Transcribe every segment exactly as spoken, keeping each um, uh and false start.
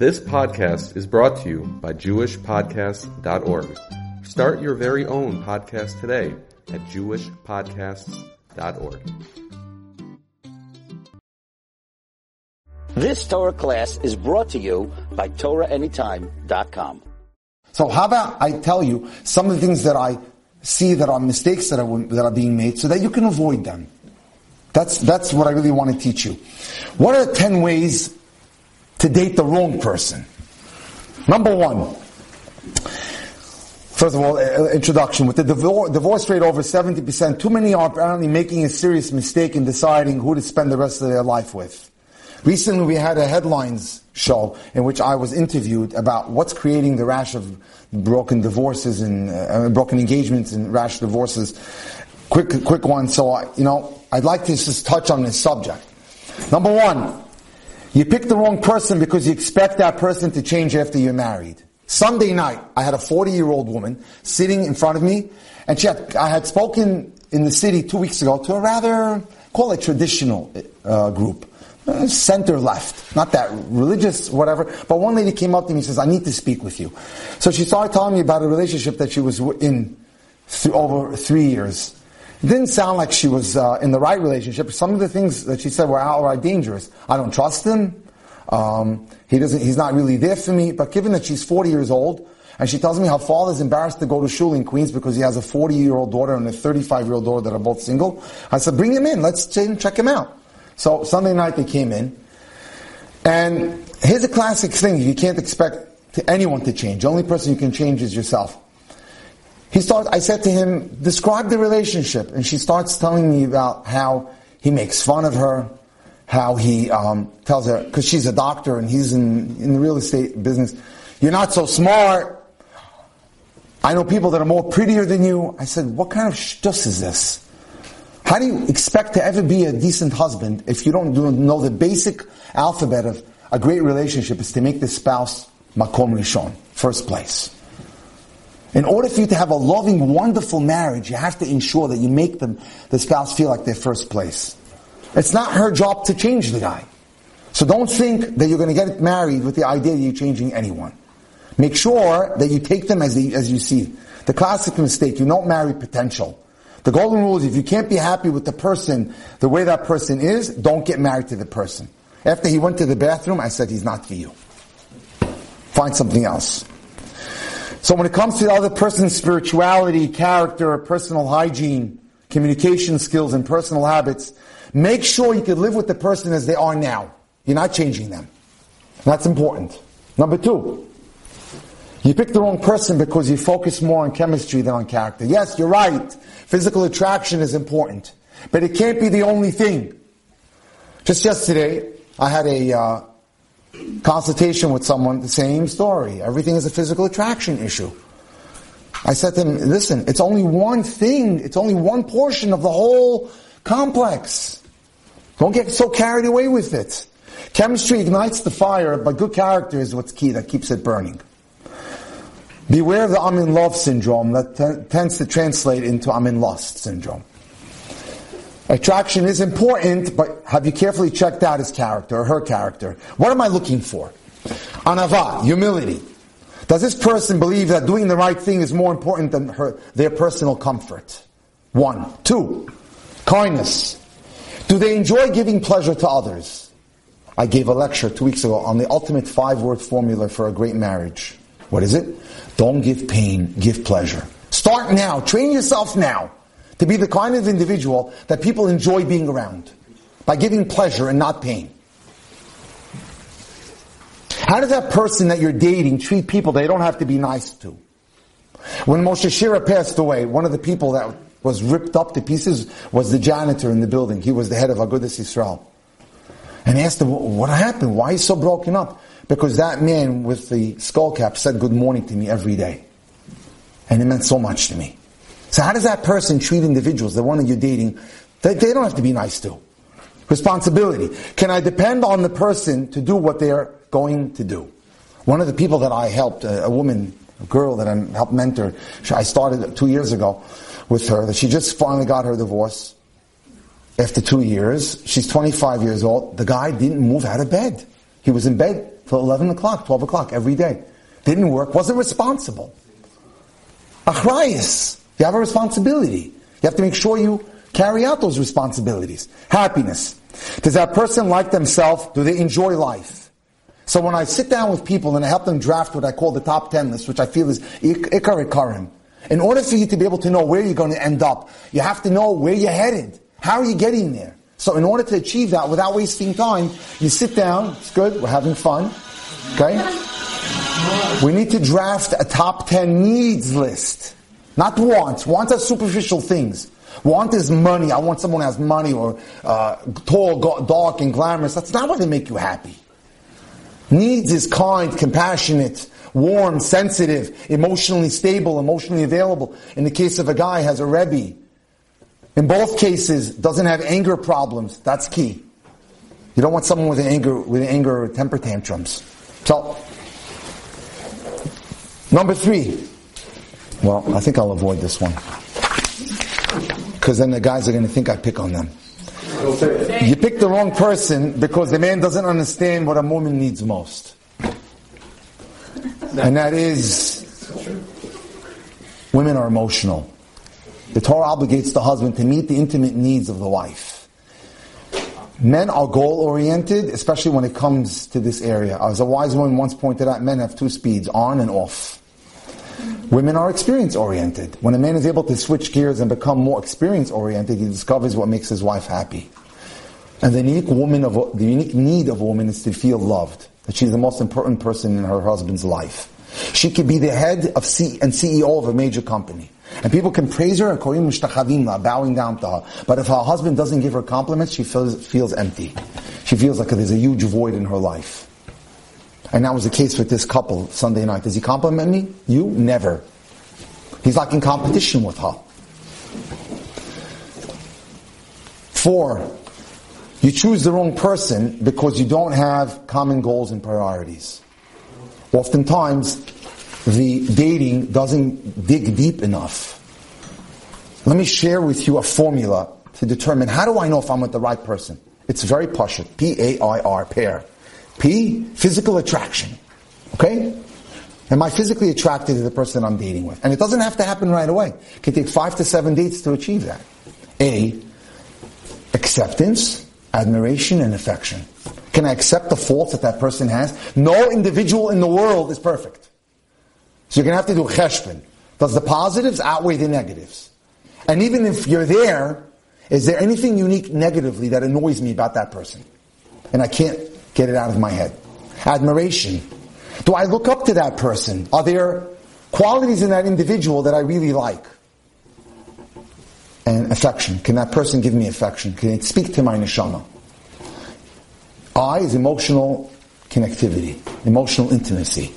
This podcast is brought to you by Jewish Podcasts dot org. Start your very own podcast today at Jewish Podcasts dot org. This Torah class is brought to you by Torah Any Time dot com. So how about I tell you some of the things that I see that are mistakes that are, that are being made so that you can avoid them. That's, that's what I really want to teach you. What are the ten ways to date the wrong person? Number one. First of all, introduction. With the divorce rate over seventy percent, too many are apparently making a serious mistake in deciding who to spend the rest of their life with. Recently we had a headlines show in which I was interviewed about what's creating the rash of broken divorces and uh, broken engagements and rash divorces. Quick quick one, so I, you know, I'd like to just touch on this subject. Number one, you pick the wrong person because you expect that person to change after you're married. Sunday night, I had a forty-year-old woman sitting in front of me, and she had, I had spoken in the city two weeks ago to a rather, call it traditional uh, group. Center left, not that religious, whatever. But one lady came up to me and says, "I need to speak with you." So she started telling me about a relationship that she was in th- over three years. It didn't sound like she was uh, in the right relationship. Some of the things that she said were outright dangerous. I don't trust him. Um, he doesn't. He's not really there for me. But given that she's forty years old, and she tells me her father's embarrassed to go to shul in Queens because he has a forty-year-old daughter and a thirty-five-year-old daughter that are both single, I said, "Bring him in. Let's check him out." So Sunday night they came in, and here's a classic thing: you can't expect anyone to change. The only person you can change is yourself. He started. I said to him, "Describe the relationship," and she starts telling me about how he makes fun of her, how he um, tells her, because she's a doctor and he's in, in the real estate business, "You're not so smart. I know people that are more prettier than you." I said, "What kind of shtus is this? How do you expect to ever be a decent husband if you don't do, know the basic alphabet of a great relationship is to make the spouse makom rishon, first place? In order for you to have a loving, wonderful marriage, you have to ensure that you make them, the spouse feel like they're first place. It's not her job to change the guy. So don't think that you're going to get married with the idea that you're changing anyone. Make sure that you take them as, the, as you see. The classic mistake, you don't marry potential. The golden rule is if you can't be happy with the person, the way that person is, don't get married to the person. After he went to the bathroom, I said, he's not for you. Find something else. So when it comes to the other person's spirituality, character, personal hygiene, communication skills, and personal habits, make sure you can live with the person as they are now. You're not changing them. That's important. Number two. You pick the wrong person because you focus more on chemistry than on character. Yes, you're right. Physical attraction is important. But it can't be the only thing. Just yesterday, I had a uh, consultation with someone, the same story. Everything is a physical attraction issue. I said to him, listen, it's only one thing. It's only one portion of the whole complex. Don't get so carried away with it. Chemistry ignites the fire, but good character is what's key, that keeps it burning. Beware of the I'm in love syndrome that t- tends to translate into I'm in lust syndrome. Attraction is important, but have you carefully checked out his character or her character? What am I looking for? Anava, humility. Does this person believe that doing the right thing is more important than her, their personal comfort? One. Two, kindness. Do they enjoy giving pleasure to others? I gave a lecture two weeks ago on the ultimate five-word formula for a great marriage. What is it? Don't give pain, give pleasure. Start now. Train yourself now to be the kind of individual that people enjoy being around by giving pleasure and not pain. How does that person that you're dating treat people they don't have to be nice to? When Moshe Shira passed away, one of the people that was ripped up to pieces was the janitor in the building. He was the head of Agudath Israel. And he asked him, what happened? Why are you so broken up? Because that man with the skull cap said good morning to me every day. And it meant so much to me. So how does that person treat individuals, the one that you're dating, that they don't have to be nice to? Responsibility. Can I depend on the person to do what they're going to do? One of the people that I helped, a woman, a girl that I helped mentor, I started two years ago with her, that she just finally got her divorce after two years. She's twenty-five years old. The guy didn't move out of bed. He was in bed till eleven o'clock, twelve o'clock every day. Didn't work, wasn't responsible. Achrayus, you have a responsibility. You have to make sure you carry out those responsibilities. Happiness. Does that person like themselves? Do they enjoy life? So when I sit down with people and I help them draft what I call the top ten list, which I feel is Ikar Ikarim, in order for you to be able to know where you're going to end up, you have to know where you're headed. How are you getting there? So in order to achieve that without wasting time, you sit down, it's good, we're having fun, okay? We need to draft a top ten needs list. Not wants. Wants are superficial things. Want is money. I want someone who has money, or uh, tall, go- dark, and glamorous. That's not what they make you happy. Needs is kind, compassionate, warm, sensitive, emotionally stable, emotionally available. In the case of a guy, has a Rebbe. In both cases, doesn't have anger problems. That's key. You don't want someone with an anger, with anger or temper tantrums. So, number three. Well, I think I'll avoid this one, because then the guys are going to think I pick on them. You pick the wrong person because the man doesn't understand what a woman needs most. And that is, women are emotional. The Torah obligates the husband to meet the intimate needs of the wife. Men are goal-oriented, especially when it comes to this area. As a wise woman once pointed out, men have two speeds, on and off. Women are experience-oriented. When a man is able to switch gears and become more experience-oriented, he discovers what makes his wife happy. And the unique woman of the unique need of a woman is to feel loved, that she's the most important person in her husband's life. She could be the head of C- and C E O of a major company, and people can praise her and call her mushtachavim, bowing down to her. But if her husband doesn't give her compliments, she feels, feels empty. She feels like there's a huge void in her life. And that was the case with this couple Sunday night. Does he compliment me? You? Never. He's like in competition with her. Four, you choose the wrong person because you don't have common goals and priorities. Oftentimes, the dating doesn't dig deep enough. Let me share with you a formula to determine, how do I know if I'm with the right person? It's very pashut. P A I R, pair. P, physical attraction. Okay? Am I physically attracted to the person I'm dating with? And it doesn't have to happen right away. It can take five to seven dates to achieve that. A, acceptance, admiration, and affection. Can I accept the faults that that person has? No individual in the world is perfect. So you're going to have to do a cheshbon. Does the positives outweigh the negatives? And even if you're there, is there anything unique negatively that annoys me about that person? And I can't get it out of my head. Admiration. Do I look up to that person? Are there qualities in that individual that I really like? And affection. Can that person give me affection? Can it speak to my neshama? I is emotional connectivity, emotional intimacy.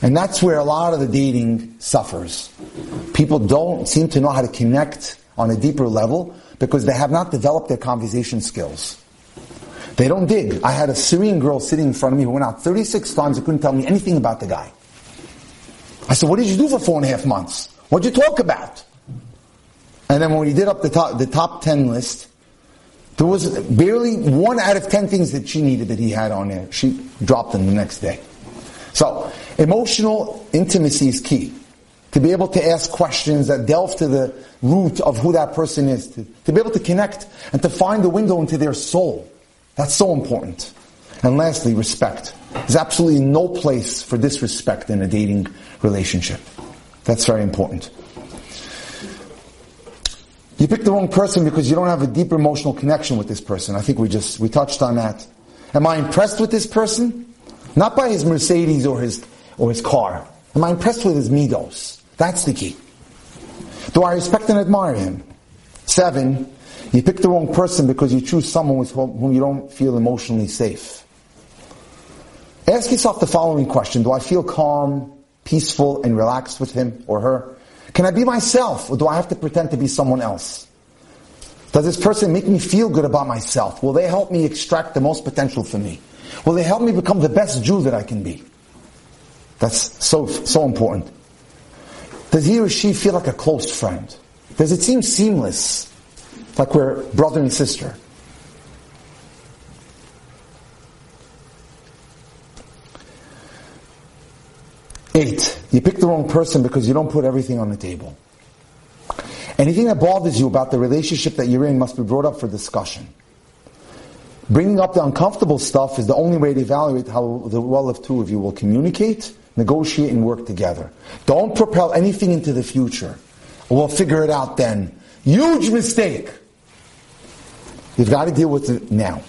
And that's where a lot of the dating suffers. People don't seem to know how to connect on a deeper level because they have not developed their conversation skills. They don't dig. I had a Syrian girl sitting in front of me who went out thirty-six times and couldn't tell me anything about the guy. I said, what did you do for four and a half months? What did you talk about? And then when we did up the top, the top ten list, there was barely one out of ten things that she needed that he had on there. She dropped them the next day. So, emotional intimacy is key. To be able to ask questions that delve to the root of who that person is. To, to be able to connect and to find the window into their soul. That's so important. And lastly, respect. There's absolutely no place for disrespect in a dating relationship. That's very important. You pick the wrong person because you don't have a deep emotional connection with this person. I think we just, we touched on that. Am I impressed with this person? Not by his Mercedes or his, or his car. Am I impressed with his midos? That's the key. Do I respect and admire him? Seven, you pick the wrong person because you choose someone with whom you don't feel emotionally safe. Ask yourself the following question. Do I feel calm, peaceful, and relaxed with him or her? Can I be myself, or do I have to pretend to be someone else? Does this person make me feel good about myself? Will they help me extract the most potential from me? Will they help me become the best Jew that I can be? That's so, so important. Does he or she feel like a close friend? Does it seem seamless? Like we're brother and sister. Eight, you pick the wrong person because you don't put everything on the table. Anything that bothers you about the relationship that you're in must be brought up for discussion. Bringing up the uncomfortable stuff is the only way to evaluate how the well of two of you will communicate, negotiate, and work together. Don't propel anything into the future. We'll figure it out then. Huge mistake. You've got to deal with it now.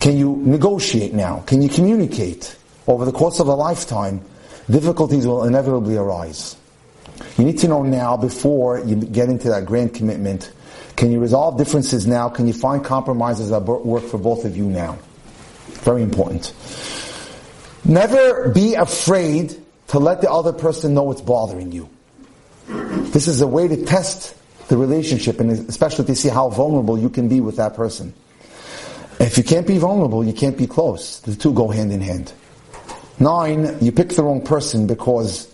Can you negotiate now? Can you communicate? Over the course of a lifetime, difficulties will inevitably arise. You need to know now before you get into that grand commitment. Can you resolve differences now? Can you find compromises that work for both of you now? Very important. Never be afraid to let the other person know what's bothering you. This is a way to test the relationship, and especially to see how vulnerable you can be with that person. If you can't be vulnerable, you can't be close. The two go hand in hand. Nine, you pick the wrong person because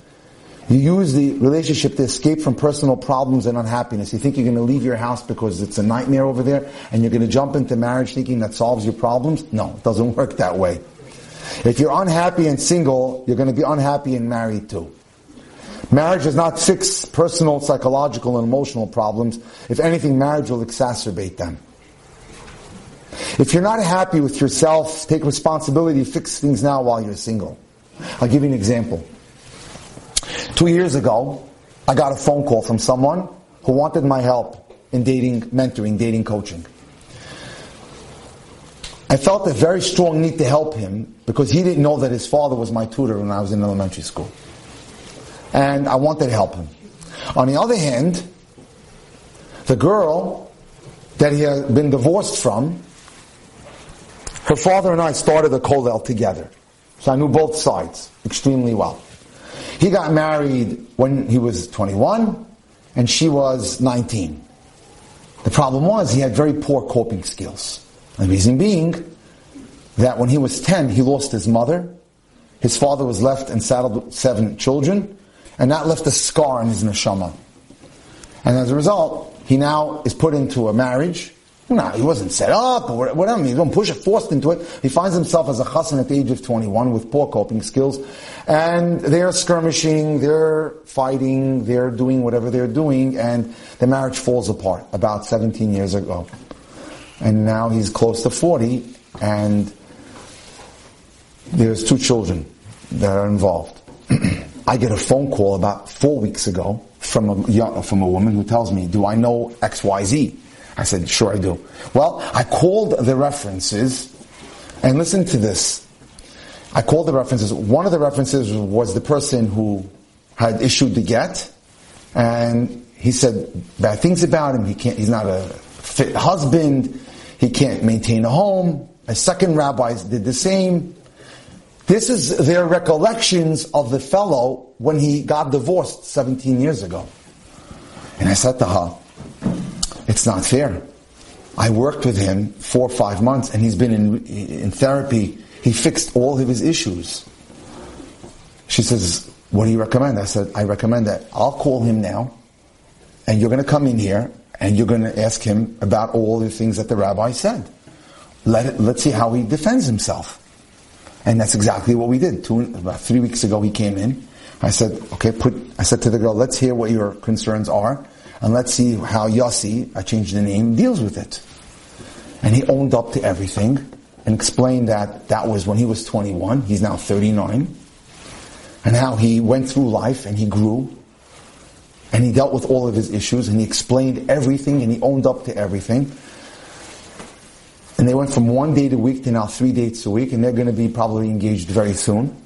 you use the relationship to escape from personal problems and unhappiness. You think you're going to leave your house because it's a nightmare over there, and you're going to jump into marriage thinking that solves your problems? No, it doesn't work that way. If you're unhappy and single, you're going to be unhappy and married too. Marriage does not fix personal, psychological, and emotional problems. If anything, marriage will exacerbate them. If you're not happy with yourself, take responsibility to fix things now while you're single. I'll give you an example. Two years ago, I got a phone call from someone who wanted my help in dating, mentoring, dating coaching. I felt a very strong need to help him because he didn't know that his father was my tutor when I was in elementary school. And I wanted to help him. On the other hand, the girl that he had been divorced from, her father and I started a Kohlel together. So I knew both sides extremely well. He got married when he was twenty-one, and she was nineteen. The problem was he had very poor coping skills. The reason being that when he was ten, he lost his mother. His father was left and saddled with seven children, and that left a scar in his neshama. And as a result, he now is put into a marriage. No, he wasn't set up, or whatever. He don't push it, forced into it. He finds himself as a chassan at the age of twenty-one with poor coping skills. And they're skirmishing, they're fighting, they're doing whatever they're doing, and the marriage falls apart about seventeen years ago. And now he's close to forty, and there's two children that are involved. I get a phone call about four weeks ago from a, from a woman who tells me, do I know X Y Z? I said, sure I do. Well, I called the references, and listen to this. I called the references. One of the references was the person who had issued the get, and he said bad things about him. He can't, he's not a fit husband. He can't maintain a home. A second rabbi did the same. This is their recollections of the fellow when he got divorced seventeen years ago. And I said to her, it's not fair. I worked with him four or five months, and he's been in in therapy. He fixed all of his issues. She says, what do you recommend? I said, I recommend that I'll call him now, and you're going to come in here, and you're going to ask him about all the things that the rabbi said. Let it, let's see how he defends himself. And that's exactly what we did. Two, about three weeks ago, he came in. I said, okay, put. I said to the girl, let's hear what your concerns are. And let's see how Yossi, I changed the name, deals with it. And he owned up to everything and explained that that was when he was twenty-one, he's now thirty-nine, and how he went through life and he grew, and he dealt with all of his issues, and he explained everything, and he owned up to everything. And they went from one date a week to now three dates a week, and they're going to be probably engaged very soon,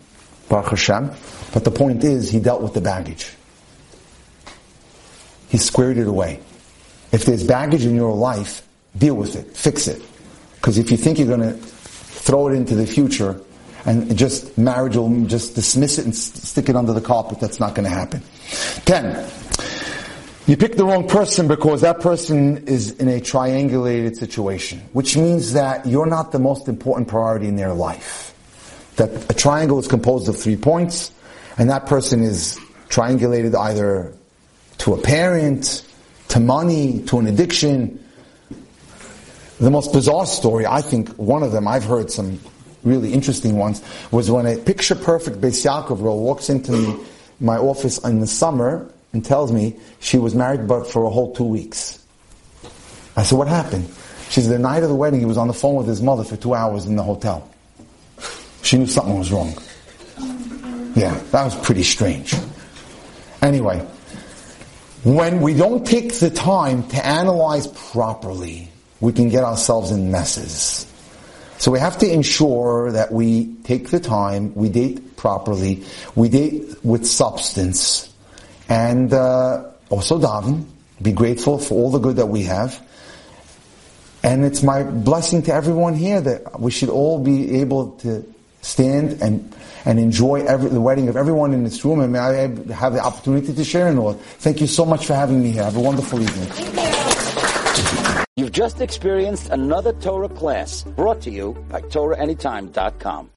Baruch Hashem. But the point is, he dealt with the baggage. He squared it away. If there's baggage in your life, deal with it. Fix it. Because if you think you're going to throw it into the future and just marriage will just dismiss it and st- stick it under the carpet, that's not going to happen. Ten. You pick the wrong person because that person is in a triangulated situation, which means that you're not the most important priority in their life. That a triangle is composed of three points, and that person is triangulated either to a parent, to money, to an addiction. The most bizarre story, I think, one of them, I've heard some really interesting ones was when a picture-perfect Beis Yaakov girl walks into me, my office in the summer and tells me she was married but for a whole two weeks. I said, what happened? She said, the night of the wedding, he was on the phone with his mother for two hours in the hotel. She knew something was wrong. Yeah, that was pretty strange. Anyway, when we don't take the time to analyze properly, we can get ourselves in messes. So we have to ensure that we take the time, we date properly, we date with substance, and uh, also daven, be grateful for all the good that we have. And it's my blessing to everyone here that we should all be able to stand and and enjoy every, the wedding of everyone in this room, and may I have the opportunity to share in all. Thank you so much for having me here. Have a wonderful evening. Thank you. You've just experienced another Torah class brought to you by Torah Anytime dot com.